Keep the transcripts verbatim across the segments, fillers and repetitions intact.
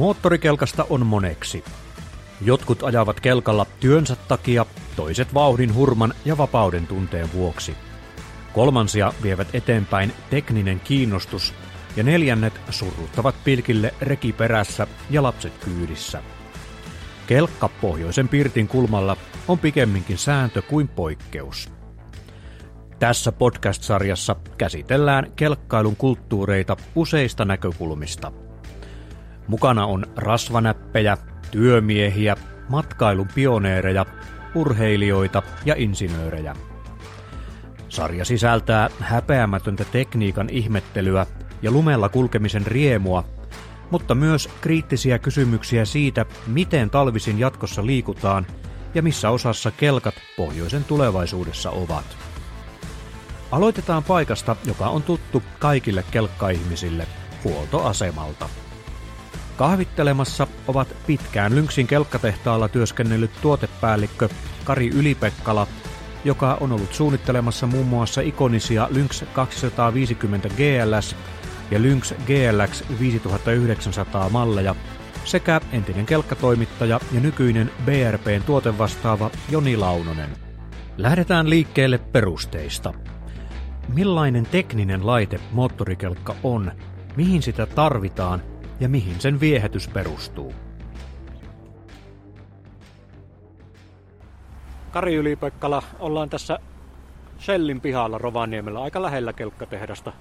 Moottorikelkasta on moneksi. Jotkut ajavat kelkalla työnsä takia, toiset vauhdin, hurman ja vapauden tunteen vuoksi. Kolmansia vievät eteenpäin tekninen kiinnostus ja neljännet surruttavat pilkille reki perässä ja lapset kyydissä. Kelkka pohjoisen pirtin kulmalla on pikemminkin sääntö kuin poikkeus. Tässä podcast-sarjassa käsitellään kelkkailun kulttuureita useista näkökulmista. Mukana on rasvanäppejä, työmiehiä, matkailun pioneereja, urheilijoita ja insinöörejä. Sarja sisältää häpeämätöntä tekniikan ihmettelyä ja lumella kulkemisen riemua, mutta myös kriittisiä kysymyksiä siitä, miten talvisin jatkossa liikutaan ja missä osassa kelkat pohjoisen tulevaisuudessa ovat. Aloitetaan paikasta, joka on tuttu kaikille kelkkaihmisille, huoltoasemalta. Kahvittelemassa ovat pitkään Lynxin kelkkatehtaalla työskennellyt tuotepäällikkö Kari Ylipekkala, joka on ollut suunnittelemassa muun muassa ikonisia Lynx kaksisataaviisikymmentä G L S ja Lynx G L X viisituhattayhdeksänsataa malleja sekä entinen kelkkatoimittaja ja nykyinen B R P:n tuotevastaava Joni Launonen. Lähdetään liikkeelle perusteista. Millainen tekninen laite moottorikelkka on, mihin sitä tarvitaan ja mihin sen viehätys perustuu? Kari Ylipekkala, ollaan tässä Shellin pihalla Rovaniemellä, aika lähellä kelkkatehdasta.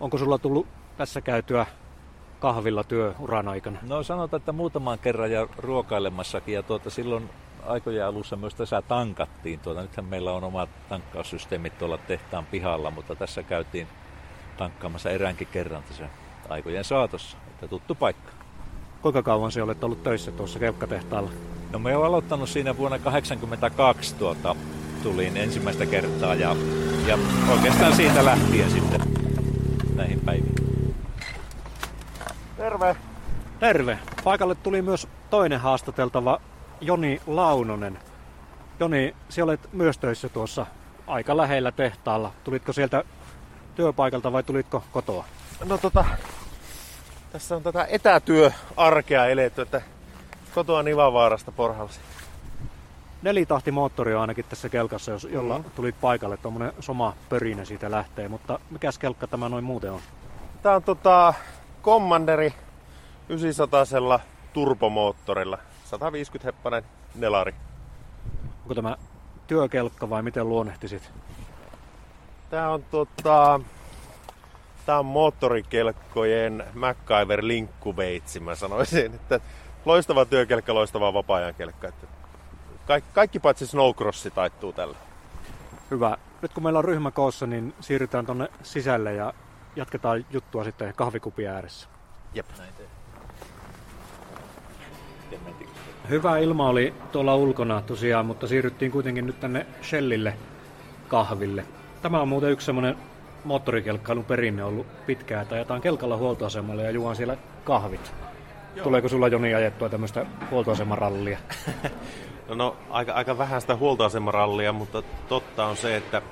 Onko sulla tullut tässä käytyä kahvilla työuran aikana? No sanotaan, että muutaman kerran ja ruokailemassakin. Ja tuota, silloin aikojen alussa myös tässä tankattiin. Tuota, nythän meillä on omat tankkaussysteemit tuolla tehtaan pihalla, mutta tässä käytiin tankkaamassa eräänkin kerran tässä aikojen saatossa. Tuttu paikka. Kuinka kauan sinä olet ollut töissä tuossa kelkkatehtaalla? No me olen aloittanut siinä vuonna tuhatyhdeksänsataakahdeksankymmentäkaksi tuota, tulin ensimmäistä kertaa ja, ja oikeastaan siitä lähtien sitten näihin päiviin. Terve! Terve! Paikalle tuli myös toinen haastateltava, Joni Launonen. Joni, sinä olet myös töissä tuossa aika lähellä tehtaalla. Tulitko sieltä työpaikalta vai tulitko kotoa? No tota... Tässä on tätä etätyöarkea eletty, että kotoa Nivanvaarasta porhausi. Nelitahtimoottori on ainakin tässä kelkassa, jos, jolla mm-hmm. tulit paikalle. Tuommoinen soma pörinä siitä lähtee, mutta mikäs kelkka tämä noin muuten on? Tämä on tota Commanderi yhdeksänsataasella turbomoottorilla, sataviisikymmentä heppainen nelari. Onko tämä työkelkka vai miten luonnehtisit? Tämä on tota... Tämä on moottorikelkkojen MacGyver-linkkuveitsi, mä sanoisin, että loistava työkelkka, loistava vapaa-ajan kelkka. Kaikki, kaikki paitsi snowcrossi taittuu tällä. Hyvä. Nyt kun meillä on ryhmä koossa, niin siirrytään tonne sisälle ja jatketaan juttua sitten kahvikupin ääressä. Jep. Hyvä ilma oli tuolla ulkona tosiaan, mutta siirryttiin kuitenkin nyt tänne Shellille kahville. Tämä on muuten yksi semmoinen moottorikelkkailun perinne on ollut pitkään, että ajetaan kelkalla huoltoasemalle ja juon siellä kahvit. Joo. Tuleeko sulla, Joni, ajettua tämmöistä huoltoasemarallia? no, no aika, aika vähän sitä huoltoasemarallia, mutta totta on se, että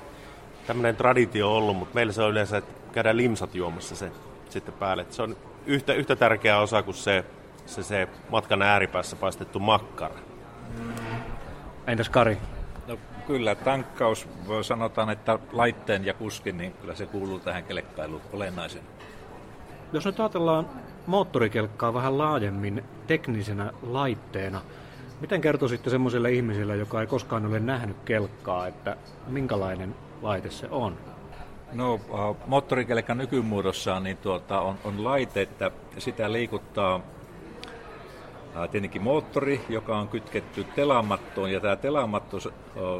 tämmöinen traditio on ollut, mutta meillä se on yleensä, että käydään limsat juomassa se sitten päälle. Se on yhtä, yhtä tärkeä osa kuin se, se, se matkan ääripäässä paistettu makkara. Entäs Kari? No kyllä, tankkaus, sanotaan, että laitteen ja kuskin, niin kyllä se kuuluu tähän kelkkailuun olennaisen. Jos nyt ajatellaan moottorikelkkaa vähän laajemmin teknisenä laitteena, miten kertoisitte semmoiselle ihmiselle, joka ei koskaan ole nähnyt kelkkaa, että minkälainen laite se on? No moottorikelkka nykymuodossaan niin tuota, on, on laite, että sitä liikuttaa tietenkin moottori, joka on kytketty telamattoon, ja tämä telamatto,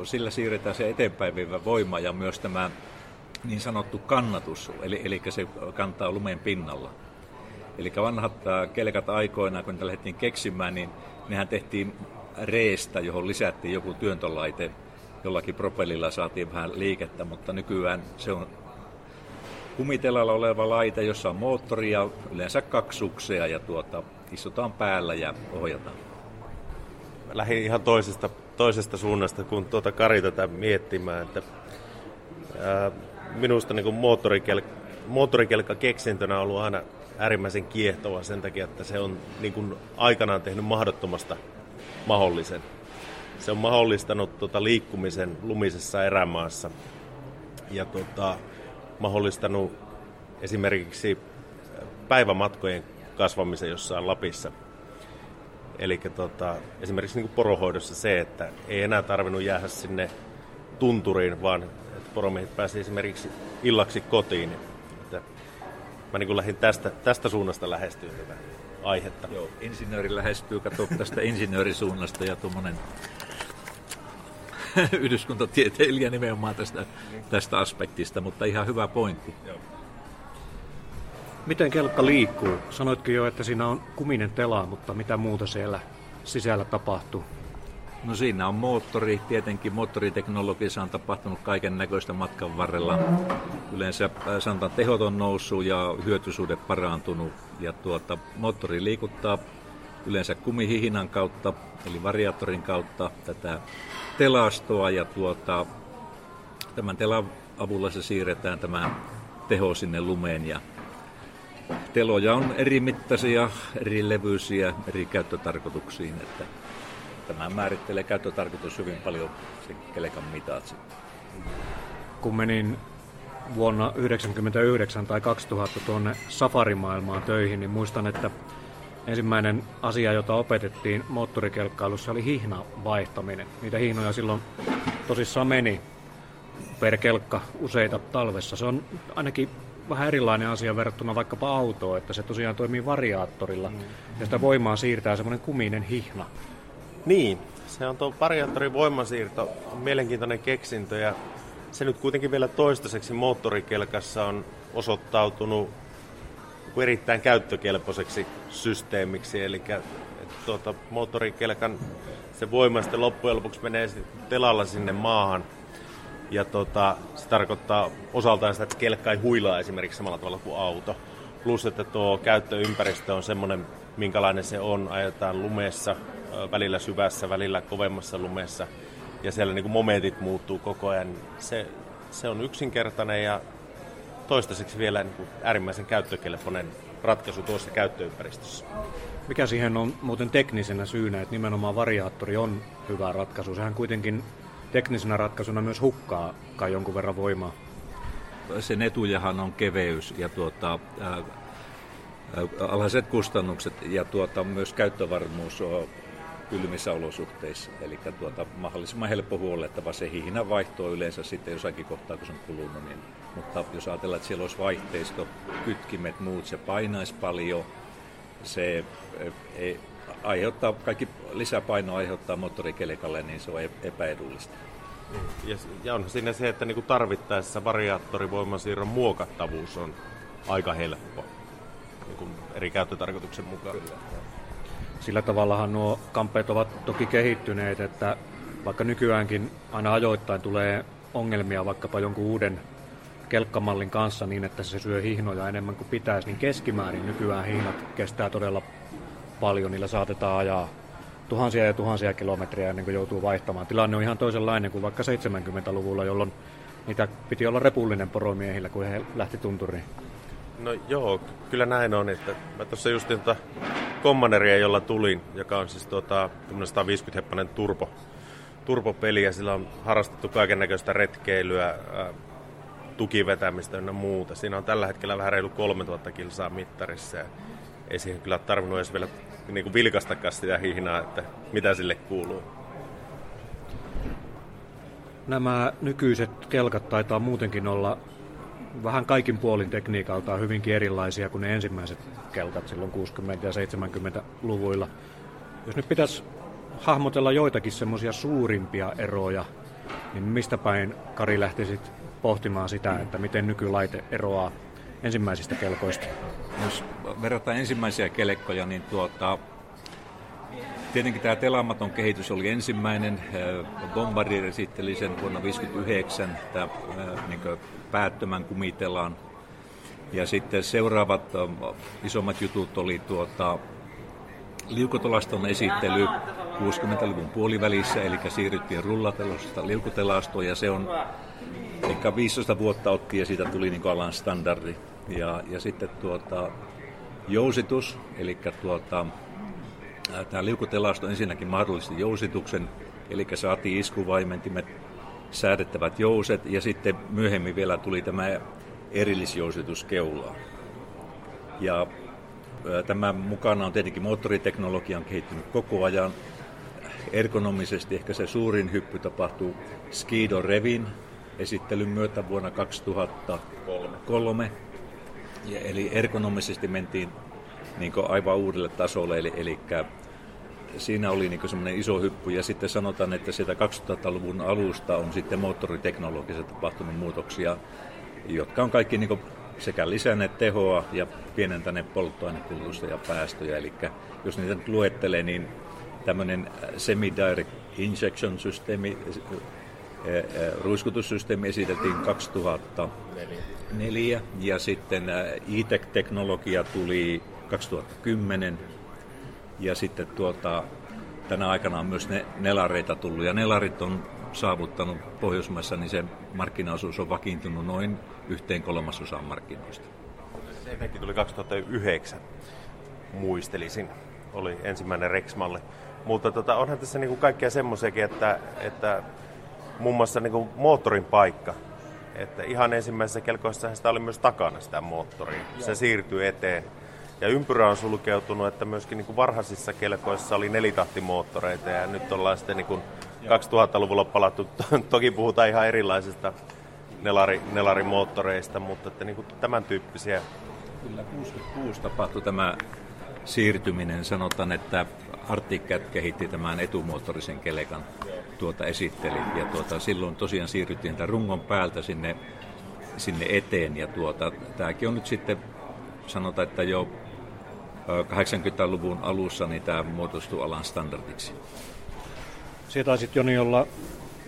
sillä siirretään se eteenpäin vievä voima ja myös tämä niin sanottu kannatus, eli, eli se kantaa lumen pinnalla. Eli vanhat kelkat aikoinaan, kun niitä lähdettiin keksimään, niin nehän tehtiin reestä, johon lisättiin joku työntölaite. Jollakin propellilla saatiin vähän liikettä, mutta nykyään se on kumitelalla oleva laite, jossa on moottoria, yleensä kaksi suksea ja tuota, istutaan päällä ja ohjataan. Mä lähdin ihan toisesta, toisesta suunnasta, kun tuota Kari tätä miettimään, että ää, minusta niin kuin moottorikel, moottorikelkka keksintönä on ollut aina äärimmäisen kiehtova sen takia, että se on niin kuin aikanaan tehnyt mahdottomasta mahdollisen. Se on mahdollistanut tuota liikkumisen lumisessa erämaassa ja tuota, mahdollistanut esimerkiksi päivämatkojen kasvamisen jossain Lapissa. Eli tuota, esimerkiksi niin kuin poronhoidossa se, että ei enää tarvinnut jäädä sinne tunturiin, vaan että poromiehet pääsi esimerkiksi illaksi kotiin. Että mä niin kuin lähdin tästä, tästä suunnasta lähestyy tätä aihetta. Joo, insinööri lähestyy, katsoo tästä insinöörisuunnasta ja tuommoinen yhdyskuntatieteilijä nimenomaan tästä, tästä aspektista, mutta ihan hyvä pointti. Joo. Miten kelkka liikkuu? Sanoitkin jo, että siinä on kuminen tela, mutta mitä muuta siellä sisällä tapahtuu? No siinä on moottori. Tietenkin moottoriteknologiassa on tapahtunut kaiken näköistä matkan varrella. Yleensä sanotaan tehot on noussut ja hyötysuhde parantunut. Ja tuota, moottori liikuttaa yleensä kumihihinan kautta, eli variaattorin kautta tätä telastoa. Ja tuota, tämän telan avulla se siirretään tämä teho sinne lumeen. Ja teloja on eri mittaisia, eri levyisiä, eri käyttötarkoituksiin. Että tämä määrittelee käyttötarkoitus hyvin paljon se kelkan mitat sitten. Kun menin vuonna yhdeksänkymmentäyhdeksän tai kaksituhatta tuonne safarimaailmaan töihin, niin muistan, että ensimmäinen asia, jota opetettiin moottorikelkkailussa, oli hihnan vaihtaminen. Niitä hihnoja silloin tosissaan meni per kelkka useita talvessa. Se on ainakin vähän erilainen asia verrattuna vaikkapa autoon, että se tosiaan toimii variaattorilla mm. ja sitä voimaa siirtää semmoinen kuminen hihna. Niin, se on tuo variaattorin voimansiirto, mielenkiintoinen keksintö ja se nyt kuitenkin vielä toistaiseksi moottorikelkassa on osoittautunut erittäin käyttökelpoiseksi systeemiksi. Eli tuota, moottorikelkan se voima sitten loppujen lopuksi menee telalla sinne maahan ja tuota, se tarkoittaa osaltaan sitä, että kelkka ei huilaa esimerkiksi samalla tavalla kuin auto. Plus, että tuo käyttöympäristö on semmoinen, minkälainen se on, ajetaan lumessa. Välillä syvässä, välillä kovemmassa lumessa ja siellä niin kuin momentit muuttuu koko ajan. Se, se on yksinkertainen ja toistaiseksi vielä niin kuin äärimmäisen käyttökelpoinen ratkaisu tuossa käyttöympäristössä. Mikä siihen on muuten teknisenä syynä, että nimenomaan variaattori on hyvä ratkaisu? Sehän kuitenkin teknisenä ratkaisuna myös hukkaa kai jonkun verran voimaa. Sen etujahan on keveys ja tuota... Äh, alhaiset kustannukset ja tuota, myös käyttövarmuus kylmissä olosuhteissa. Eli tuota, mahdollisimman helppo huolettava. Se hihinan vaihto on yleensä sitten jossakin kohtaa, kun se on kulunut. Niin. Mutta jos ajatellaan, että siellä olisi vaihteisto, kytkimet, muut, se painaisi paljon. Se ei, aiheuttaa, kaikki lisäpaino aiheuttaa moottorikelkalle, niin se on epäedullista. Ja onhan siinä se, että niinku tarvittaessa variaattorivoimansiirron muokattavuus on aika helppo. Eri käyttötarkoituksen mukaan. Kyllä. Sillä tavallahan nuo kamppeet ovat toki kehittyneet, että vaikka nykyäänkin aina ajoittain tulee ongelmia vaikkapa jonkun uuden kelkkamallin kanssa niin, että se syö hihnoja enemmän kuin pitäisi, niin keskimäärin nykyään hihnat kestää todella paljon. Niillä saatetaan ajaa tuhansia ja tuhansia kilometriä ennen kuin joutuu vaihtamaan. Tilanne on ihan toisenlainen kuin vaikka seitsemänkymmentäluvulla, jolloin niitä piti olla repullinen poromiehillä, kun he lähti tunturiin. No joo, kyllä näin on, että mä tuossa just tuota Commanderia, jolla tulin, joka on siis tuota sataviisikymmentä heppainen turbo, turbopeli, ja sillä on harrastettu kaikennäköistä retkeilyä, ää, tukivetämistä ynnä muuta. Siinä on tällä hetkellä vähän reilu kolmetuhatta kilsaa mittarissa, ja ei siihen kyllä tarvinnut edes vielä niin kuin vilkastakaan sitä hihnaa, että mitä sille kuuluu. Nämä nykyiset kelkat taitaa muutenkin olla vähän kaikin puolin tekniikaltaan hyvinkin erilaisia kuin ne ensimmäiset kelkat silloin kuusikymmentä- ja seitsemänkymmentäluvuilla. Jos nyt pitäisi hahmotella joitakin semmoisia suurimpia eroja, niin mistä päin Kari lähtisit pohtimaan sitä, että miten nykylaite eroaa ensimmäisistä kelkoista? Jos verrataan ensimmäisiä kelekkoja, niin tuota, tietenkin tämä telaamaton kehitys oli ensimmäinen. Bombardier esitteli sen vuonna tuhatyhdeksänsataaviisikymmentäyhdeksän, tämä niin kuin päättömän kumitelaan. Ja sitten seuraavat isommat jutut oli tuota, liukotelaston esittely kuusikymmentäluvun puolivälissä, eli siirryttiin rullatelosta liukotelastoon, ja se on ehkä viisitoista vuotta otti, ja siitä tuli niin kuin alan standardi. Ja, ja sitten tuota, jousitus, eli tuota, tämä liukotelasto ensinnäkin mahdollisti jousituksen, eli saatiin iskuvaimentimet, säädettävät jouset, ja sitten myöhemmin vielä tuli tämä erillisjousituskeulaan. Ja tämän mukana on tietenkin moottoriteknologia on kehittynyt koko ajan. Ergonomisesti ehkä se suurin hyppy tapahtuu Ski-Doo Revin esittelyn myötä vuonna kaksituhattakolme. Ja eli ergonomisesti mentiin niin kuin aivan uudelle tasolle, eli, eli siinä oli niin kuin semmoinen iso hyppy. Ja sitten sanotaan, että sieltä kaksituhattaluvun alusta on sitten moottoriteknologiassa tapahtunut muutoksia, jotka on kaikki niin kuin sekä lisänneet tehoa ja pienentäneet polttoainekulutusta ja päästöjä. Eli jos niitä nyt luettelee, niin tämmöinen semi-direct injection-systeemi, ruiskutussysteemi esiteltiin kaksituhattaneljä, ja sitten I T E C-teknologia tuli kaksituhattakymmenen, ja sitten tuota, tänä aikana on myös ne nelareita tullut, ja nelarit on saavuttanut Pohjoismaissa, niin se markkinaosuus on vakiintunut noin yhteen kolmasosaan markkinoista. Se efekti tuli kaksituhattayhdeksän, muistelisin, oli ensimmäinen Rex-malli. Mutta tota, onhan tässä niinku kaikkea semmoisiakin, että, että muun muassa niinku moottorin paikka. Että ihan ensimmäisessä kelkoissahan sitä oli myös takana sitä moottoria. Se siirtyi eteen. Ja ympyrä on sulkeutunut, että myöskin niinku varhaisissa kelkoissa oli nelitahtimoottoreita, ja nyt ollaan sitten niinku kaksituhattaluvulla palattu. Toki puhutaan ihan erilaisista nelari, nelarimoottoreista, mutta että niin kuin tämän tyyppisiä. Kyllä kuusikymmentäkuusi tapahtui tämä siirtyminen. Sanotaan, että Articat kehitti tämän etumoottorisen kelekan, tuota esitteli. Ja tuota, silloin tosiaan siirryttiin tämän rungon päältä sinne, sinne eteen. Ja tuota, tämäkin on nyt sitten, sanotaan, että jo kahdeksankymmentäluvun alussa niin tämä muodostui alan standardiksi. Sinä taisit, Joni, olla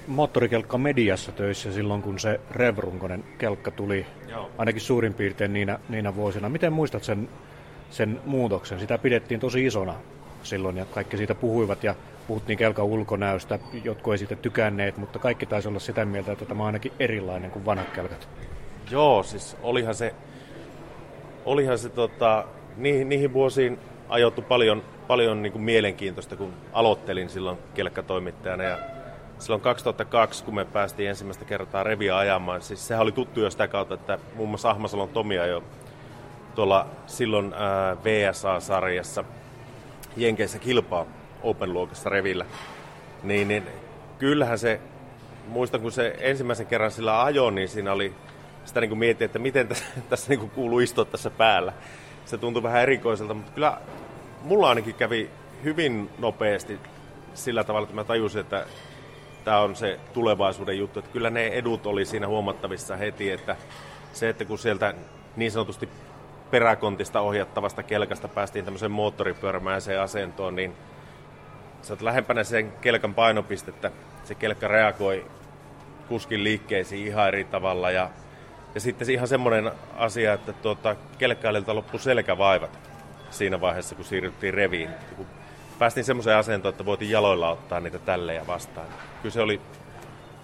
moottorikelkka mediassa töissä silloin, kun se Rev-runkoinen kelkka tuli. Joo. Ainakin suurin piirtein niinä, niinä vuosina. Miten muistat sen, sen muutoksen? Sitä pidettiin tosi isona silloin, ja kaikki siitä puhuivat, ja puhuttiin kelkan ulkonäöstä. Jotkut ei siitä tykänneet, mutta kaikki taisi olla sitä mieltä, että tämä on ainakin erilainen kuin vanhat kelkat. Joo, siis olihan se, olihan se tota, niihin, niihin vuosiin ajoittui paljon... paljon niin kuin mielenkiintoista, kun aloittelin silloin kelkkatoimittajana, ja silloin kaksituhattakaksi, kun me päästiin ensimmäistä kertaa Reviä ajamaan, siis sehän oli tuttu jo sitä kautta, että muun muassa Ahmasalon Tomi ajoi tuolla silloin ää, V S A-sarjassa Jenkeissä kilpaa Open-luokassa Revillä, niin, niin kyllähän se, muistan kun se ensimmäisen kerran sillä ajoi, niin siinä oli sitä niin kuin mietin, että miten tässä, tässä niin kuin kuuluu istua tässä päällä. Se tuntui vähän erikoiselta, mutta kyllä mulla ainakin kävi hyvin nopeasti sillä tavalla, että mä tajusin, että tämä on se tulevaisuuden juttu. Että kyllä ne edut oli siinä huomattavissa heti, että se, että kun sieltä niin sanotusti peräkontista ohjattavasta kelkasta päästiin tämmöiseen moottoripyörämäiseen asentoon, niin sä oot lähempänä sen kelkan painopistettä. Se kelkka reagoi kuskin liikkeisiin ihan eri tavalla. Ja, ja sitten ihan semmoinen asia, että tuota, kelkkailijalta loppui selkävaivat siinä vaiheessa, kun siirryttiin Reviin. Kun päästiin semmoiseen asentoon, että voitiin jaloilla ottaa niitä tälle ja vastaan. Kyllä se oli,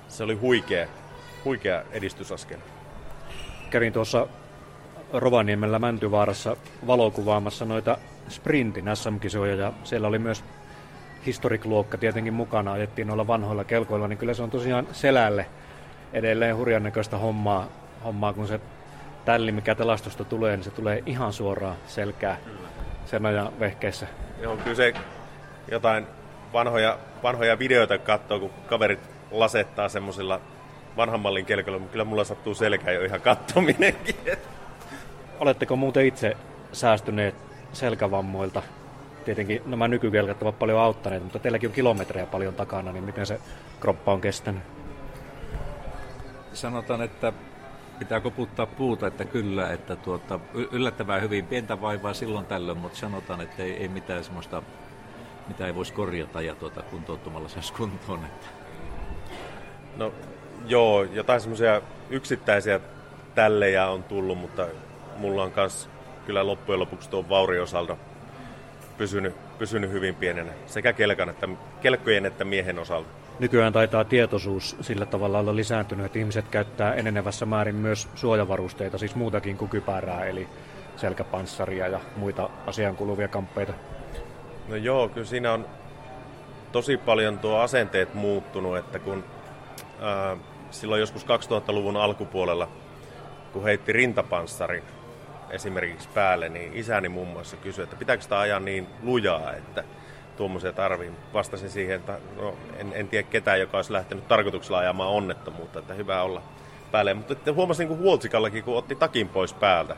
se oli huikea, huikea edistysaskel. Kävin tuossa Rovaniemellä Mäntyvaarassa valokuvaamassa noita sprintin S M-kisoja, ja siellä oli myös historic-luokka tietenkin mukana. Ajettiin noilla vanhoilla kelkoilla, niin kyllä se on tosiaan selälle edelleen hurjan näköistä hommaa, hommaa kun se tälli, mikä telastosta tulee, niin se tulee ihan suoraan selkää sen ajan vehkeissä. Joo, kyllä se jotain vanhoja, vanhoja videoita katsoo, kun kaverit lasettaa semmoisilla vanhan mallin kelkoilla, mutta kyllä mulla sattuu selkää jo ihan kattominenkin. Oletteko muuten itse säästyneet selkävammoilta? Tietenkin nämä nykykelkat ovat paljon auttaneet, mutta teilläkin on kilometrejä paljon takana, niin miten se kroppa on kestänyt? Sanotaan, että Pitää koputtaa puuta, että kyllä, että tuota, yllättävän hyvin pientä vaivaa silloin tällöin, mutta sanotaan, että ei, ei mitään semmoista, mitä ei voisi korjata ja tuota, kuntouttamalla saisi kuntoon. Että. No joo, jotain semmoisia yksittäisiä tällejä on tullut, mutta mulla on myös kyllä loppujen lopuksi tuo vauriosaldo pysynyt, pysynyt hyvin pienenä, sekä kelkan, että, kelkkojen että miehen osalta. Nykyään taitaa tietoisuus sillä tavalla olla lisääntynyt, että ihmiset käyttää enenevässä määrin myös suojavarusteita, siis muutakin kuin kypärää, eli selkäpanssaria ja muita asiaan kuluvia kamppeita. No joo, kyllä siinä on tosi paljon tuo asenteet muuttunut, että kun ää, silloin joskus kaksituhattaluvun alkupuolella, kun heitti rintapanssarin esimerkiksi päälle, niin isäni muun muassa kysyi, että pitääkö sitä ajaa niin lujaa, että tuommoisia tarvii. Vastasin siihen, että no, en, en tiedä ketään, joka olisi lähtenyt tarkoituksella ajamaan onnettomuutta, että hyvä olla päälle. Mutta huomasin niin kuin Huoltsikallakin, kun otti takin pois päältä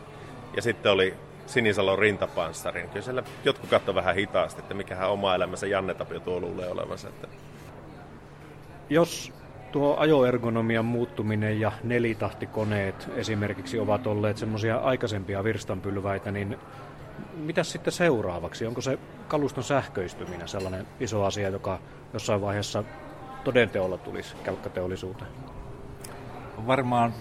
ja sitten oli Sinisalon rintapanssari. Kyllä siellä jotkut katsoi vähän hitaasti, että mikähän oma elämänsä Janne Tapio tuo luulee olevansa. Että. Jos tuo ajoergonomian muuttuminen ja nelitahtikoneet esimerkiksi ovat olleet semmoisia aikaisempia virstanpylväitä, niin mitäs sitten seuraavaksi? Onko se kaluston sähköistyminen sellainen iso asia, joka jossain vaiheessa todenteolla tulisi kelkkateollisuuteen? Varmaan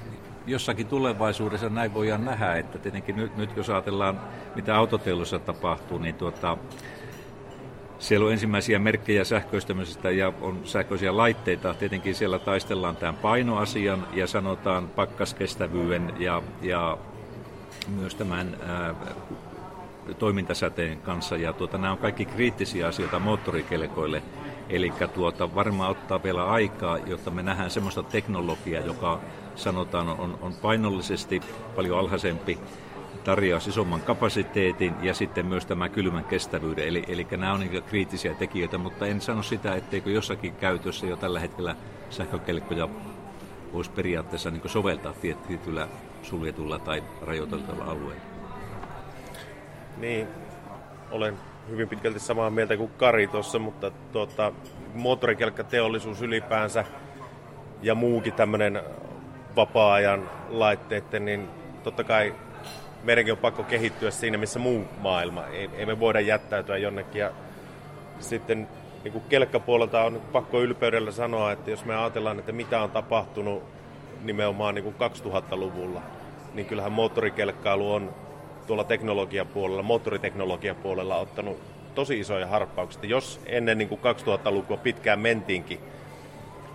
jossakin tulevaisuudessa näin voidaan nähdä, että tietenkin nyt, nyt jos ajatellaan, mitä autoteollisuudessa tapahtuu, niin tuota, siellä on ensimmäisiä merkkejä sähköistämisestä ja on sähköisiä laitteita. Tietenkin siellä taistellaan tämän painoasian ja sanotaan pakkaskestävyyden ja, ja myös tämän ää, toimintasäteen kanssa. Ja tuota, nämä on kaikki kriittisiä asioita moottorikelkoille. Eli tuota, varmaan ottaa vielä aikaa, jotta me nähdään sellaista teknologiaa, joka sanotaan on, on painollisesti paljon alhaisempi, tarjoaa isomman kapasiteetin ja sitten myös tämä kylmän kestävyyden. Eli, eli nämä on niitä kriittisiä tekijöitä, mutta en sano sitä, etteikö jossakin käytössä jo tällä hetkellä sähkökelkkoja voisi periaatteessa niin kuin soveltaa tietyllä suljetulla tai rajoiteltavalla alueella. Niin, olen hyvin pitkälti samaa mieltä kuin Kari tuossa, mutta tuota, moottorikelkkateollisuus ylipäänsä ja muukin tämmöinen vapaa-ajan laitteiden, niin totta kai meidänkin on pakko kehittyä siinä, missä muu maailma. Ei, ei me voida jättäytyä jonnekin. Ja sitten niin kuin kelkkapuolelta on pakko ylpeydellä sanoa, että jos me ajatellaan, että mitä on tapahtunut nimenomaan niin kuin kaksituhattaluvulla, niin kyllähän moottorikelkkailu on tuolla teknologiapuolella, moottoriteknologiapuolella ottanut tosi isoja harppauksia. Jos ennen niin kuin kaksituhattalukua pitkään mentiinkin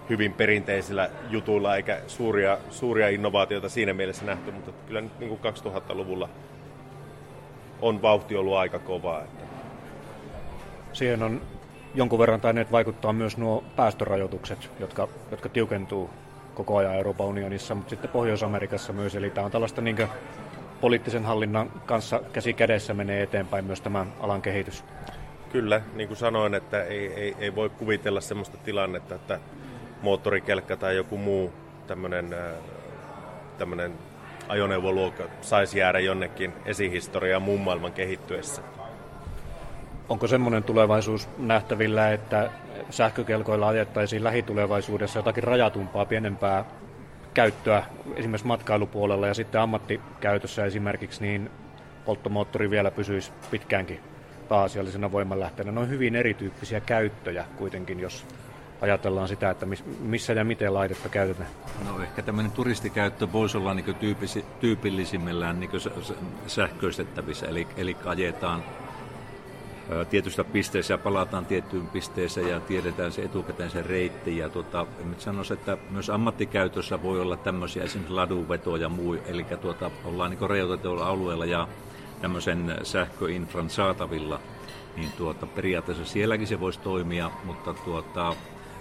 hyvin perinteisillä jutuilla, eikä suuria, suuria innovaatioita siinä mielessä nähty, mutta kyllä nyt niin kuin kaksituhattaluvulla on vauhti ollut aika kovaa. Että. Siihen on jonkun verran tainneet vaikuttaa myös nuo päästörajoitukset, jotka, jotka tiukentuu koko ajan Euroopan unionissa, mutta sitten Pohjois-Amerikassa myös, eli tämä on tällaista niin kuin poliittisen hallinnan kanssa käsi kädessä menee eteenpäin myös tämän alan kehitys. Kyllä, niin kuin sanoin, että ei, ei, ei voi kuvitella sellaista tilannetta, että moottorikelkka tai joku muu tämmöinen, tämmöinen ajoneuvoluokka saisi jäädä jonnekin esihistoriaan muun maailman kehittyessä. Onko semmoinen tulevaisuus nähtävillä, että sähkökelkoilla ajettaisiin lähitulevaisuudessa jotakin rajatumpaa, pienempää käyttöä esimerkiksi matkailupuolella ja sitten ammattikäytössä esimerkiksi, niin polttomoottori vielä pysyisi pitkäänkin pääasiallisena voimanlähteenä. Ne on hyvin erityyppisiä käyttöjä kuitenkin, jos ajatellaan sitä, että missä ja miten laitetta käytetään. No ehkä tämmöinen turistikäyttö voisi olla niin tyypisi, tyypillisimmillään niin sähköistettävissä, eli, eli ajetaan tietystä pisteestä ja palataan tiettyyn pisteeseen ja tiedetään se etukäteen se reitti. Ja tuota, sanoisin, että myös ammattikäytössä voi olla tämmöisiä esimerkiksi ladunvetoja ja muu, eli tuota, ollaan niin rajoitetulla alueella ja tämmöisen sähköinfran saatavilla, niin tuota, periaatteessa sielläkin se voisi toimia, mutta tuota,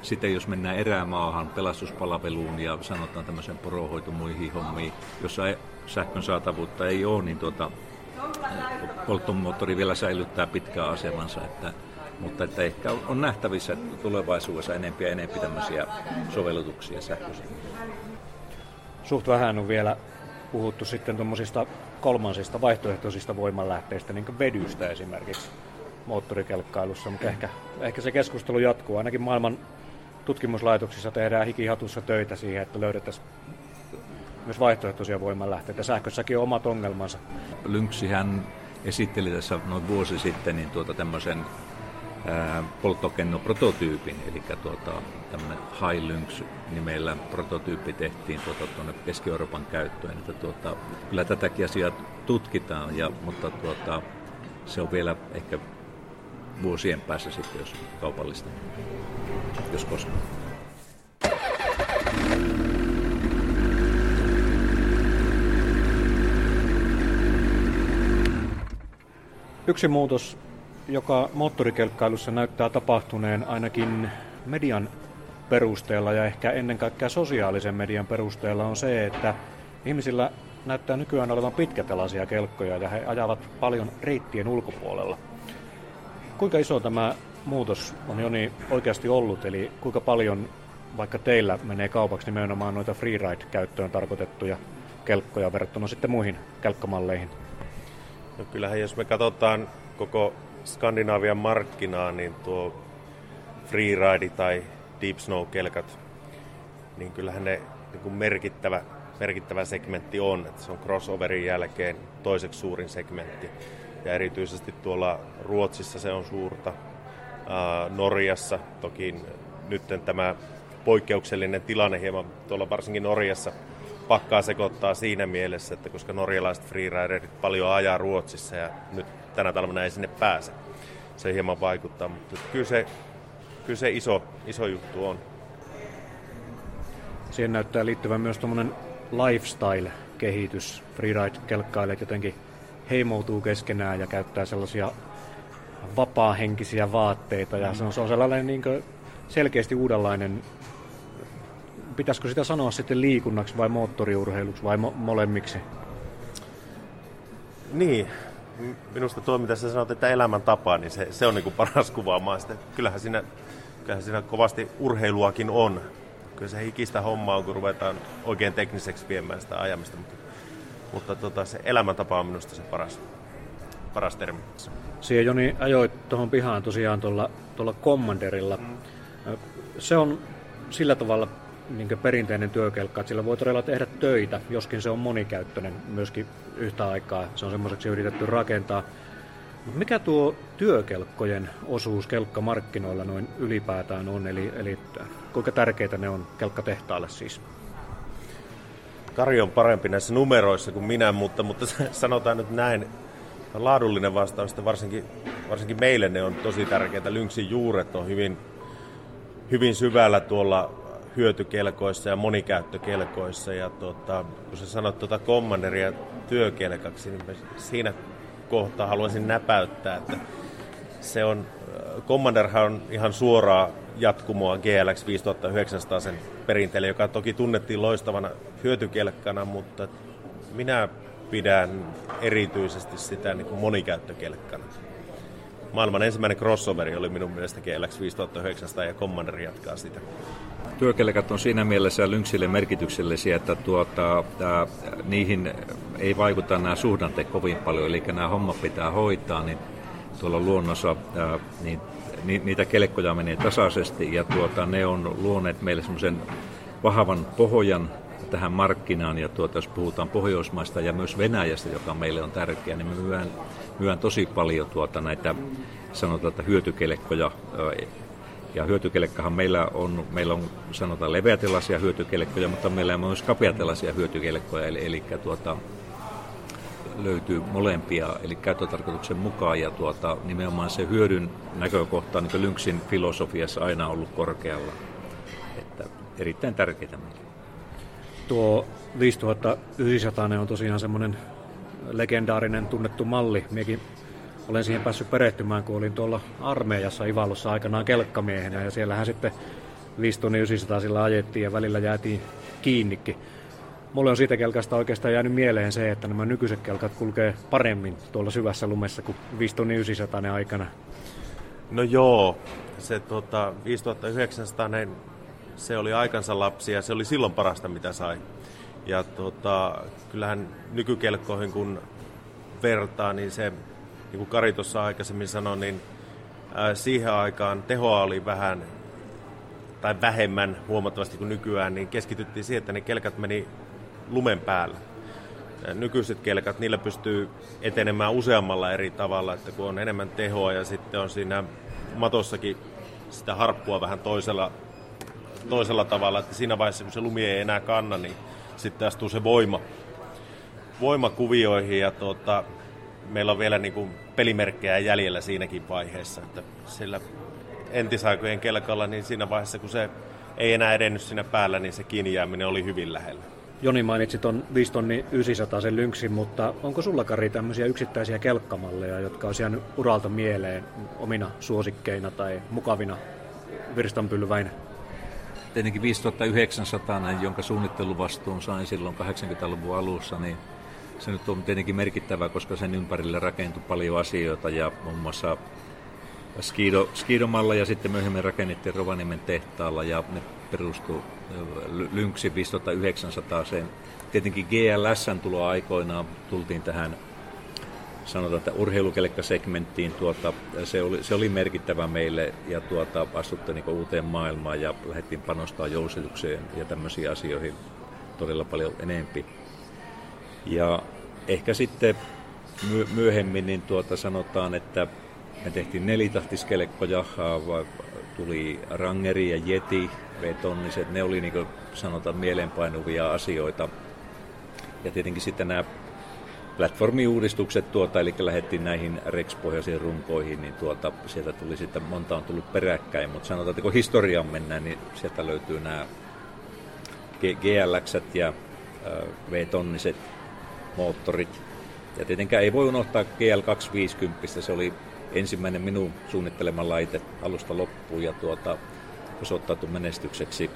sitten jos mennään erämaahan, pelastuspalveluun ja sanotaan tämmöisen poronhoitomuihin hommiin, jossa sähkön saatavuutta ei ole, niin tuota, polttomoottori vielä säilyttää pitkää asemansa, että, mutta että ehkä on nähtävissä tulevaisuudessa enempi ja enempi tämmöisiä sovellutuksia sähköisiä. Suht vähän on vielä puhuttu sitten tuommoisista kolmansista vaihtoehtoisista voimanlähteistä, niin kuin vedystä esimerkiksi moottorikelkkailussa, mutta ehkä, ehkä se keskustelu jatkuu. Ainakin maailman tutkimuslaitoksissa tehdään hikihatussa töitä siihen, että löydettäisiin myös vaihtoehtoisia voimanlähteitä. Sähkössäkin on omat ongelmansa. Lynxihän esitteli tässä noin vuosi sitten niin tuota tämmöisen polttokennoprototyypin, eli tuota, tämmöinen HiLynx-nimellä prototyyppi tehtiin tuota, tuonne Keski-Euroopan käyttöön. Että tuota, kyllä tätäkin asiaa tutkitaan, ja, mutta tuota, se on vielä ehkä vuosien päässä sitten, jos kaupallista, jos koskaan. Yksi muutos, joka moottorikelkkailussa näyttää tapahtuneen ainakin median perusteella ja ehkä ennen kaikkea sosiaalisen median perusteella, on se, että ihmisillä näyttää nykyään olevan pitkätalaisia kelkkoja ja he ajavat paljon reittien ulkopuolella. Kuinka iso tämä muutos on, Joni, oikeasti ollut, eli kuinka paljon vaikka teillä menee kaupaksi nimenomaan noita freeride-käyttöön tarkoitettuja kelkkoja verrattuna sitten muihin kelkkamalleihin? No kyllähän jos me katsotaan koko Skandinavian markkinaa, niin tuo freeride tai deep snow-kelkat, niin kyllähän ne niin kuin merkittävä, merkittävä segmentti on. Että se on crossoverin jälkeen toiseksi suurin segmentti. Ja erityisesti tuolla Ruotsissa se on suurta, ää, Norjassa toki nyt tämä poikkeuksellinen tilanne hieman tuolla varsinkin Norjassa pakkaa sekoittaa siinä mielessä, että koska norjalaiset freeriderit paljon ajaa Ruotsissa ja nyt tänä talvena ei sinne pääse. Se hieman vaikuttaa, mutta kyllä se, kyllä se iso, iso juttu on. Siihen näyttää liittyvän myös tuommoinen lifestyle-kehitys. Freeride-kelkkailijat jotenkin heimoutuu keskenään ja käyttää sellaisia vapaahenkisiä vaatteita. Ja se on sellainen niin kuin selkeästi uudenlainen. Pitäisikö sitä sanoa sitten liikunnaksi vai moottoriurheiluksi vai mo- molemmiksi? Niin. Minusta tuo, mitä sä sanot, että elämäntapa, niin se, se on niin kuin paras kuvaamaan sitä. Kyllähän siinä, kyllähän siinä kovasti urheiluakin on. Kyllä se hikistä hommaa on, kun ruvetaan oikein tekniseksi viemään sitä ajamista. Mutta, mutta tota, se elämäntapa on minusta se paras, paras termi. Siihen, Joni, ajoit tuohon pihaan tosiaan tuolla, tuolla Commanderilla. Mm. Se on sillä tavalla niin perinteinen työkelkka, että sillä voi todella tehdä töitä, joskin se on monikäyttöinen myöskin yhtä aikaa. Se on semmoiseksi yritetty rakentaa. Mut mikä tuo työkelkkojen osuus kelkkamarkkinoilla noin ylipäätään on? Eli, eli kuinka tärkeitä ne on kelkkatehtaalle siis? Kari on parempi näissä numeroissa kuin minä, mutta, mutta sanotaan nyt näin. Laadullinen vastaus, että varsinkin, varsinkin meille ne on tosi tärkeitä. Lynxin juuret on hyvin, hyvin syvällä tuolla hyötykelkoissa ja monikäyttökelkoissa. Ja tuota, kun sä sanot tuota Commanderia työkelkaksi, niin siinä kohtaa haluaisin näpäyttää, että se on, Commanderhan on ihan suoraa jatkumoa G L X viisituhattayhdeksänsataa sen perinteelle, joka toki tunnettiin loistavana hyötykelkkana, mutta minä pidän erityisesti sitä niin kuin monikäyttökelkkana. Maailman ensimmäinen crossoveri oli minun mielestä G L X viisituhattayhdeksänsataa ja Commander jatkaa sitä. Työkelkat on siinä mielessä Lynxille merkityksellisiä, että tuota, tää, niihin ei vaikuta nämä suhdanteet kovin paljon, eli nämä hommat pitää hoitaa, niin tuolla luonnossa ää, niin, ni, niitä kelkkoja menee tasaisesti, ja tuota, ne on luoneet meille semmoisen vahvan pohjan tähän markkinaan, ja tuota, jos puhutaan Pohjoismaista ja myös Venäjästä, joka meille on tärkeä, niin me myydään, myydään tosi paljon tuota, näitä, sanotaan, että hyötykelkkoja. Ja hyötykelekkahan meillä on, meillä on sanotaan leveätelaisia hyötykelekkoja, mutta meillä on myös kapeatelaisia hyötykelekkoja, eli, eli tuota, löytyy molempia, eli käyttötarkoituksen mukaan, ja tuota, nimenomaan se hyödyn näkökohta on niin Lynxin filosofiassa aina ollut korkealla, että erittäin tärkeää meille. Tuo viisituhattayhdeksänsataa on tosiaan semmoinen legendaarinen tunnettu malli. Miekin olen siihen päässyt perehtymään, kun olin tuolla armeijassa Ivalossa aikanaan kelkkamiehenä, ja siellähän sitten viisi tuhatta yhdeksänsataa sillä ajettiin ja välillä jäätiin kiinnikin. Mulle on siitä kelkasta oikeastaan jäänyt mieleen se, että nämä nykyiset kelkat kulkee paremmin tuolla syvässä lumessa kuin viisi tuhatta yhdeksänsataa aikana. No joo, se tuota, viisituhattayhdeksänsataa se oli aikansa lapsi ja se oli silloin parasta mitä sai. Ja tuota, kyllähän nykykelkkoihin kun vertaa, niin se niin kuin Kari tuossa aikaisemmin sanoi, niin siihen aikaan tehoa oli vähän tai vähemmän huomattavasti kuin nykyään, niin keskityttiin siihen, että ne kelkat meni lumen päällä. Nykyiset kelkat, niillä pystyy etenemään useammalla eri tavalla, että kun on enemmän tehoa ja sitten on siinä matossakin sitä harppua vähän toisella, toisella tavalla, että siinä vaiheessa kun se lumi ei enää kanna, niin sitten astuu se voima, voimakuvioihin ja tuota, meillä on vielä niin kuin pelimerkkejä jäljellä siinäkin vaiheessa, että sillä entisaikojen kelkalla, niin siinä vaiheessa kun se ei enää edennyt siinä päällä, niin se kiinni jääminen oli hyvin lähellä. Joni mainitsi tuon viisi tonni yhdeksänsataa sen Lynxin, mutta onko sulla, Kari, tämmöisiä yksittäisiä kelkkamalleja, jotka on jäänyt uralta mieleen omina suosikkeina tai mukavina virstanpylväinä? Tietenkin viisituhattayhdeksänsataa, jonka suunnitteluvastuun sain silloin kahdeksankymmentäluvun alussa, niin se nyt on tietenkin merkittävä, koska sen ympärille rakentui paljon asioita ja muun muassa Ski-Doo, Ski-Doo-malla ja sitten myöhemmin rakennettiin Rovaniemen tehtaalla ja ne perustui Lynxin viisituhattayhdeksänsataan. Tietenkin G L S:n tuloa aikoinaan tultiin tähän, sanotaan, että urheilukelkkasegmenttiin. Tuota, se, oli, se oli merkittävä meille ja tuota, astuttiin niin uuteen maailmaan ja lähdettiin panostaa jousitukseen ja tämmöisiin asioihin todella paljon enempi. Ja ehkä sitten my, myöhemmin niin tuota, sanotaan, että me tehtiin nelitahtiskelkkoja, tuli Rangeri ja Yeti, V-tonniset, ne oli niin kuin sanotaan mieleenpainuvia asioita. Ja tietenkin sitten nämä platformiuudistukset, tuota, eli lähdettiin näihin Rex-pohjaisiin runkoihin, niin tuota, sieltä tuli sitten, monta on tullut peräkkäin, mutta sanotaan, että kun historiaan mennään, niin sieltä löytyy nämä G L X:t ja V-tonniset moottorit. Ja tietenkään ei voi unohtaa G L kaksisataaviisikymmentä, se oli ensimmäinen minun suunnittelema laite alusta loppuun ja tuota, osoittautui menestykseksi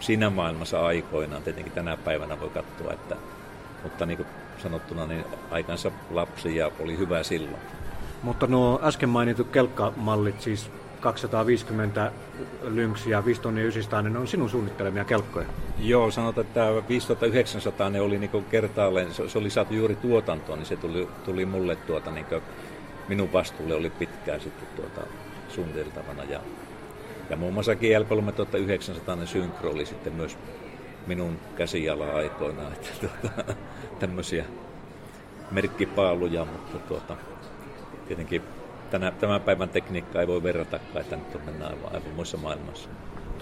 siinä maailmassa aikoinaan. Tietenkin tänä päivänä voi katsoa, että, mutta niin kuin sanottuna, niin aikansa lapsi ja oli hyvä silloin. Mutta nuo äsken mainitut kelkkamallit, siis kaksisataaviisikymmentä Lynx ja viisi tonni yhdeksänsataa, ne on sinun suunnittelemia kelkkoja? Joo, sanotaan, että viisituhattayhdeksänsataa ne oli niin kuin kertaalleen, se oli saatu juuri tuotantoon, niin se tuli, tuli mulle tuota niin kuin minun vastuulle oli pitkään sitten tuota suunniteltavana ja, ja muun muassa G L kolmetuhattayhdeksänsataa synkro oli sitten myös minun käsijalan aikoinaan, että tuota, tämmöisiä merkkipaaluja, mutta tuota, tietenkin tänä, tämän päivän tekniikkaa ei voi verratakaan, että nyt on mennään aivan, aivan muissa maailmassa.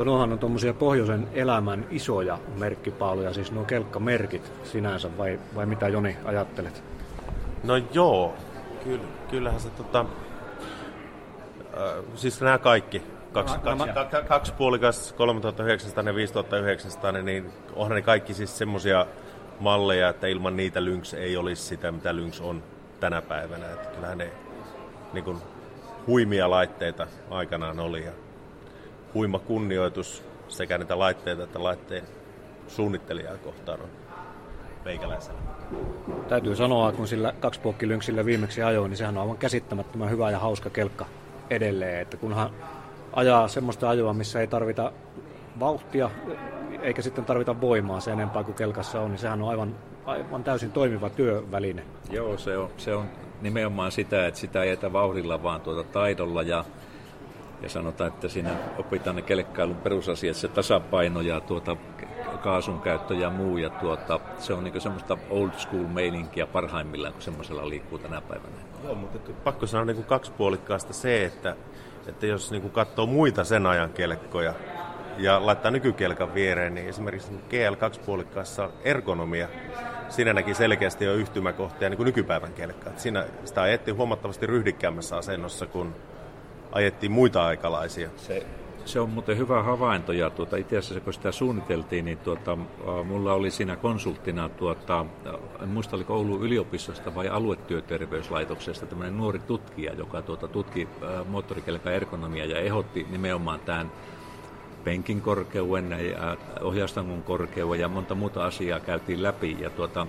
Nuohan on tuommoisia pohjoisen elämän isoja merkkipaaluja, siis nuo kelkkamerkit sinänsä, vai, vai mitä Joni ajattelet? No joo. Kyllähän se, tota, äh, siis nämä kaikki, kaksi, kaksi, kaksi, kaksi puolikas, kolmetuhattayhdeksänsataa ja viisituhattayhdeksänsataa, niin onhan ne kaikki siis semmoisia malleja, että ilman niitä Lynx ei olisi sitä, mitä Lynx on tänä päivänä. Että kyllähän ne niin kuin huimia laitteita aikanaan oli ja huima kunnioitus sekä niitä laitteita että laitteen suunnittelijaa kohtaan on meikäläisellä. Täytyy sanoa, että kun sillä kaksipuokkilynksillä viimeksi ajoin, niin sehän on aivan käsittämättömän hyvä ja hauska kelkka edelleen. Että kunhan ajaa semmoista ajoa, missä ei tarvita vauhtia eikä sitten tarvita voimaa se enempää kuin kelkassa on, niin sehän on aivan, aivan täysin toimiva työväline. Joo, se on, se on nimenomaan sitä, että sitä ei jätä vauhdilla, vaan tuota taidolla ja, ja sanotaan, että siinä opitaan ne kelkkailun perusasiat, se tasapaino ja tuota kaasun käyttö ja muu, ja tuota, se on niinku semmoista old school meininkiä parhaimmillaan, kun semmoisella liikkuu tänä päivänä. Joo, mutta pakko sanoa niinku kaksipuolikkaasta se, että, että jos niinku katsoo muita sen ajan kelkkoja ja laittaa nykykelkan viereen, niin esimerkiksi G L kaksipuolikkaassa ergonomia, siinä näki selkeästi jo yhtymäkohtia niin kuin nykypäivän kelkkaa. Siinä sitä ajettiin huomattavasti ryhdikkäämmässä asennossa, kun ajettiin muita aikalaisia. Se... Se on muuten hyvä havainto ja tuota, itse asiassa kun sitä suunniteltiin, niin tuota, mulla oli siinä konsulttina, tuota, en muista oliko Oulun yliopistosta vai aluetyöterveyslaitoksesta, tämmöinen nuori tutkija, joka tuota, tutki äh, moottorikelkan ergonomiaa ja ehdotti nimenomaan tämän penkin korkeuden, äh, ohjaustangon korkeuden ja monta muuta asiaa käytiin läpi. Ja, tuota,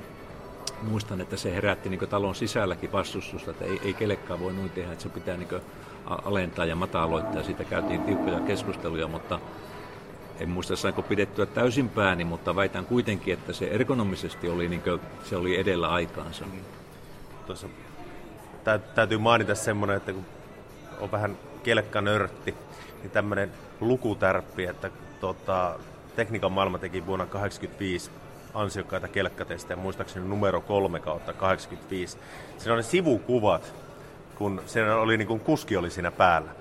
muistan, että se herätti niin kuin talon sisälläkin vastustusta, että ei, ei kelekkaan voi noin tehdä, että se pitää niin kuin alentaa ja mataloittaa, ja siitä käytiin tiukkoja keskusteluja, mutta en muista saanko pidettyä täysin pääni, mutta väitän kuitenkin, että se ergonomisesti oli, niin kuin, se oli edellä aikaansa. Tuossa täytyy mainita semmoinen, että kun on vähän kelkkanörtti, niin tämmöinen lukutärppi, että tota, Tekniikan maailma teki vuonna tuhatyhdeksänsataakahdeksankymmentäviisi ansiokkaita kelkkatestejä, muistaakseni numero kolme kahdeksankymmentäviisi. Siinä on ne sivukuvat, kun siinä oli, niin kun kuski oli siinä päällä.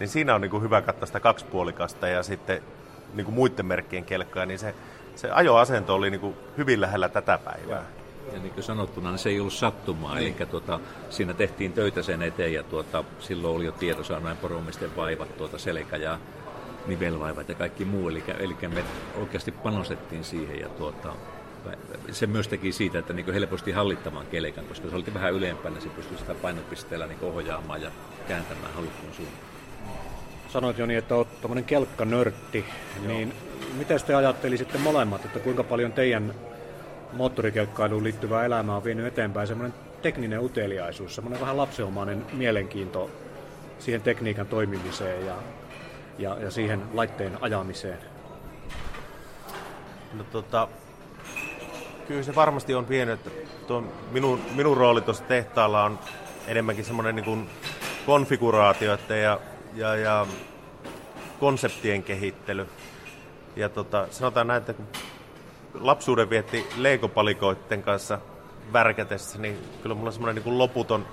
Niin siinä on niin kun hyvä katsoa sitä kaksipuolikasta ja sitten niin kun muiden merkkien kelkkaa, niin se, se ajoasento oli niin kun hyvin lähellä tätä päivää. Ja niin kuin sanottuna, niin se ei ollut sattumaa, niin. Eli tuota, siinä tehtiin töitä sen eteen ja tuota, silloin oli jo tiedossa näin poromisten vaivat, tuota, selkä ja nivelvaivat ja kaikki muu, eli, eli me oikeasti panostettiin siihen ja tuota, se myös teki siitä, että niin kuin helposti hallittamaan kelkan, koska se oli vähän ylempänä, se pystyi sitä painopisteellä niin kuin ohjaamaan ja kääntämään haluttuun suuntaan. Sanoit Joni, että olet tuommoinen kelkkanörtti, niin miten te ajattelisitte molemmat, että kuinka paljon teidän moottorikelkkailuun liittyvää elämää on vienyt eteenpäin semmoinen tekninen uteliaisuus, semmoinen vähän lapsenomainen mielenkiinto siihen tekniikan toimimiseen ja, ja, ja siihen laitteen ajamiseen? No tota, kyllä se varmasti on vienyt, että tuo minun, minun rooli tuossa tehtaalla on enemmänkin semmoinen niin kuin konfiguraatioiden ja, ja, ja konseptien kehittely. Ja tota, sanotaan näin, että lapsuuden vietti leikopalikoiden kanssa värkätessä, niin kyllä mulla on semmoinen niin kuin loputon,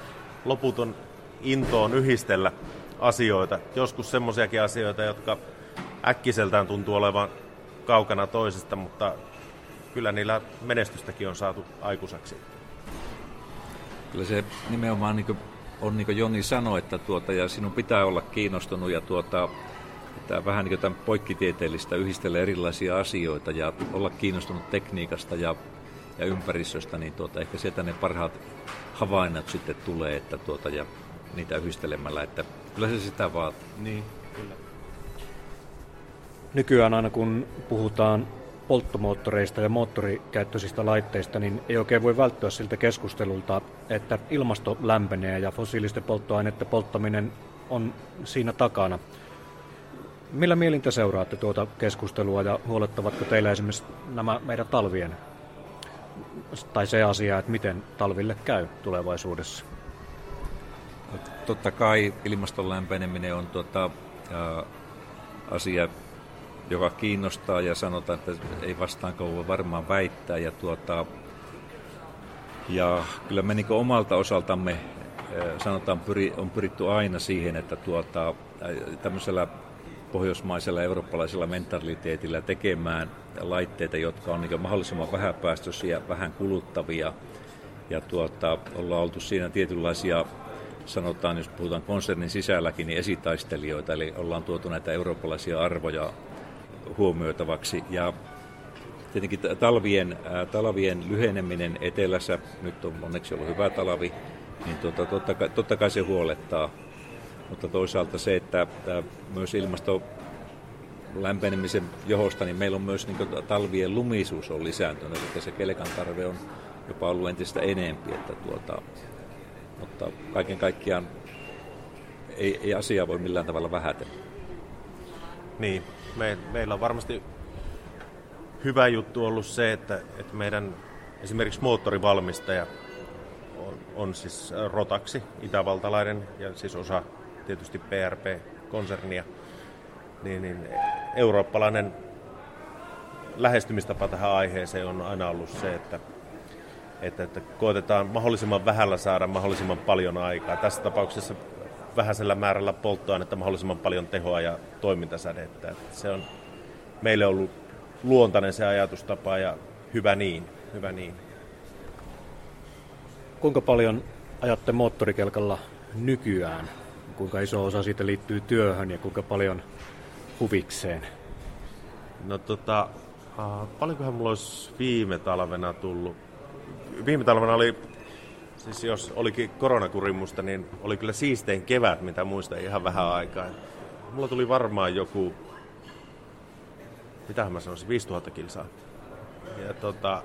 loputon intoon yhdistellä asioita. Joskus semmoisiakin asioita, jotka äkkiseltään tuntuu olevan kaukana toisesta, mutta kyllä niillä menestystäkin on saatu aikuiseksi. Kyllä se nimenomaan niin kuin on niin kuin Joni sanoi, että tuota, ja sinun pitää olla kiinnostunut ja tuota, tämä vähän niin kuin poikkitieteellistä yhdistellä erilaisia asioita ja olla kiinnostunut tekniikasta ja, ja ympäristöstä, niin tuota, ehkä sieltä ne parhaat havainnot sitten tulee, että tuota, ja niitä yhdistelemällä, että kyllä se sitä vaatii. Niin, kyllä. Nykyään aina kun puhutaan polttomoottoreista ja moottorikäyttöisistä laitteista, niin ei oikein voi välttyä siltä keskustelulta, että ilmasto lämpenee ja fossiilisten polttoaineiden polttaminen on siinä takana. Millä mielin te seuraatte tuota keskustelua ja huolettavatko teillä esimerkiksi nämä meidän talvien, tai se asia, että miten talville käy tulevaisuudessa? Totta kai ilmaston lämpeneminen on tuota, ää, asia, joka kiinnostaa ja sanotaan, että ei vastaanko voi varmaan väittää. Ja, tuota, ja kyllä me niin kuin omalta osaltamme ää, sanotaan, pyri, on pyritty aina siihen, että tuota, ää, tämmöisellä pohjoismaisella ja eurooppalaisella mentaliteetillä tekemään laitteita, jotka on niin mahdollisimman vähäpäästöisiä, vähän kuluttavia. Ja tuota, ollaan oltu siinä tietynlaisia, sanotaan, jos puhutaan konsernin sisälläkin, niin esitaistelijoita, eli ollaan tuotu näitä eurooppalaisia arvoja huomioitavaksi. Ja tietenkin talvien, ää, talvien lyheneminen etelässä, nyt on onneksi ollut hyvä talvi, niin tuota, totta, kai, totta kai se huolettaa. Mutta toisaalta se, että myös ilmaston lämpenemisen johdosta, niin meillä on myös niin kuin, talvien lumisuus on lisääntynyt, eli se kelkan tarve on jopa ollut entistä enempi. Että tuota, mutta kaiken kaikkiaan ei, ei asiaa voi millään tavalla vähätellä. Niin, me, meillä on varmasti hyvä juttu ollut se, että, että meidän esimerkiksi moottorivalmistaja on, on siis Rotaxi, itävaltalainen ja siis osa tietysti P R P-konsernia, niin, niin eurooppalainen lähestymistapa tähän aiheeseen on aina ollut se, että, että, että koetetaan mahdollisimman vähällä saada mahdollisimman paljon aikaa. Tässä tapauksessa vähäisellä määrällä polttoainetta mahdollisimman paljon tehoa ja toimintasädettä. Se on meille ollut luontainen se ajatustapa ja hyvä niin. Hyvä niin. Kuinka paljon ajatte moottorikelkalla nykyään? Kuinka iso osa siitä liittyy työhön ja kuinka paljon huvikseen? No tota, äh, paljonkohan mulla olisi viime talvena tullut? Viime talvena oli, siis jos olikin koronakurimusta, niin oli kyllä siistein kevät, mitä muistan ihan vähän aikaa. Mulla tuli varmaan joku, mitähän mä sanoisin, viisituhatta kilsaa. Ja tota,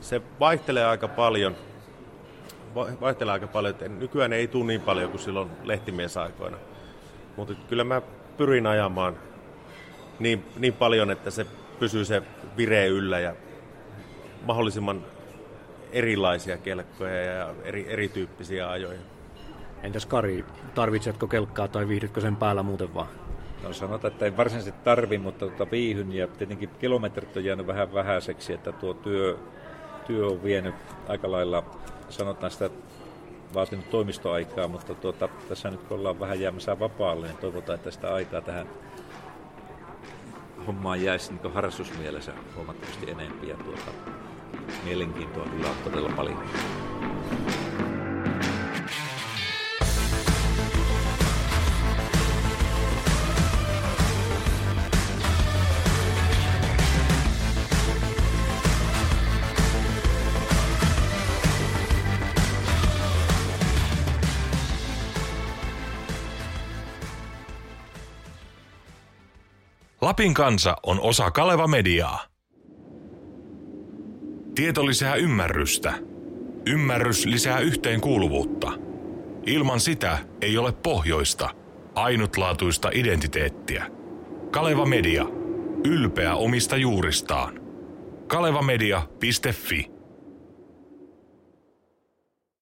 se vaihtelee aika paljon. Vaihtelee aika paljon, että nykyään ei tule niin paljon kuin silloin lehtimiesaaikoina. Mutta kyllä mä pyrin ajamaan niin, niin paljon, että se pysyy se vire yllä ja mahdollisimman erilaisia kelkkoja ja eri, erityyppisiä ajoja. Entäs Kari, tarvitsetko kelkkaa tai viihdytkö sen päällä muuten vaan? No sanotaan, että ei varsinaisesti tarvi, mutta tuota viihyn ja tietenkin kilometrit on jäänyt vähän vähäiseksi, että tuo työ, työ on vienyt aika lailla, sanotaan sitä, vaatinut toimistoaikaa, mutta tuota, tässä nyt kun ollaan vähän jäämässä vapaalle, niin toivotaan, että sitä aikaa tähän hommaan jäisi niin harrastusmielessä huomattavasti enemmän ja tuota, mielenkiintoa kyllä on todella paljon. Lapin kansa on osa Kaleva Mediaa. Tieto lisää ymmärrystä. Ymmärrys lisää yhteenkuuluvuutta. Ilman sitä ei ole pohjoista, ainutlaatuista identiteettiä. Kaleva Media. Ylpeä omista juuristaan. kaleva media piste fi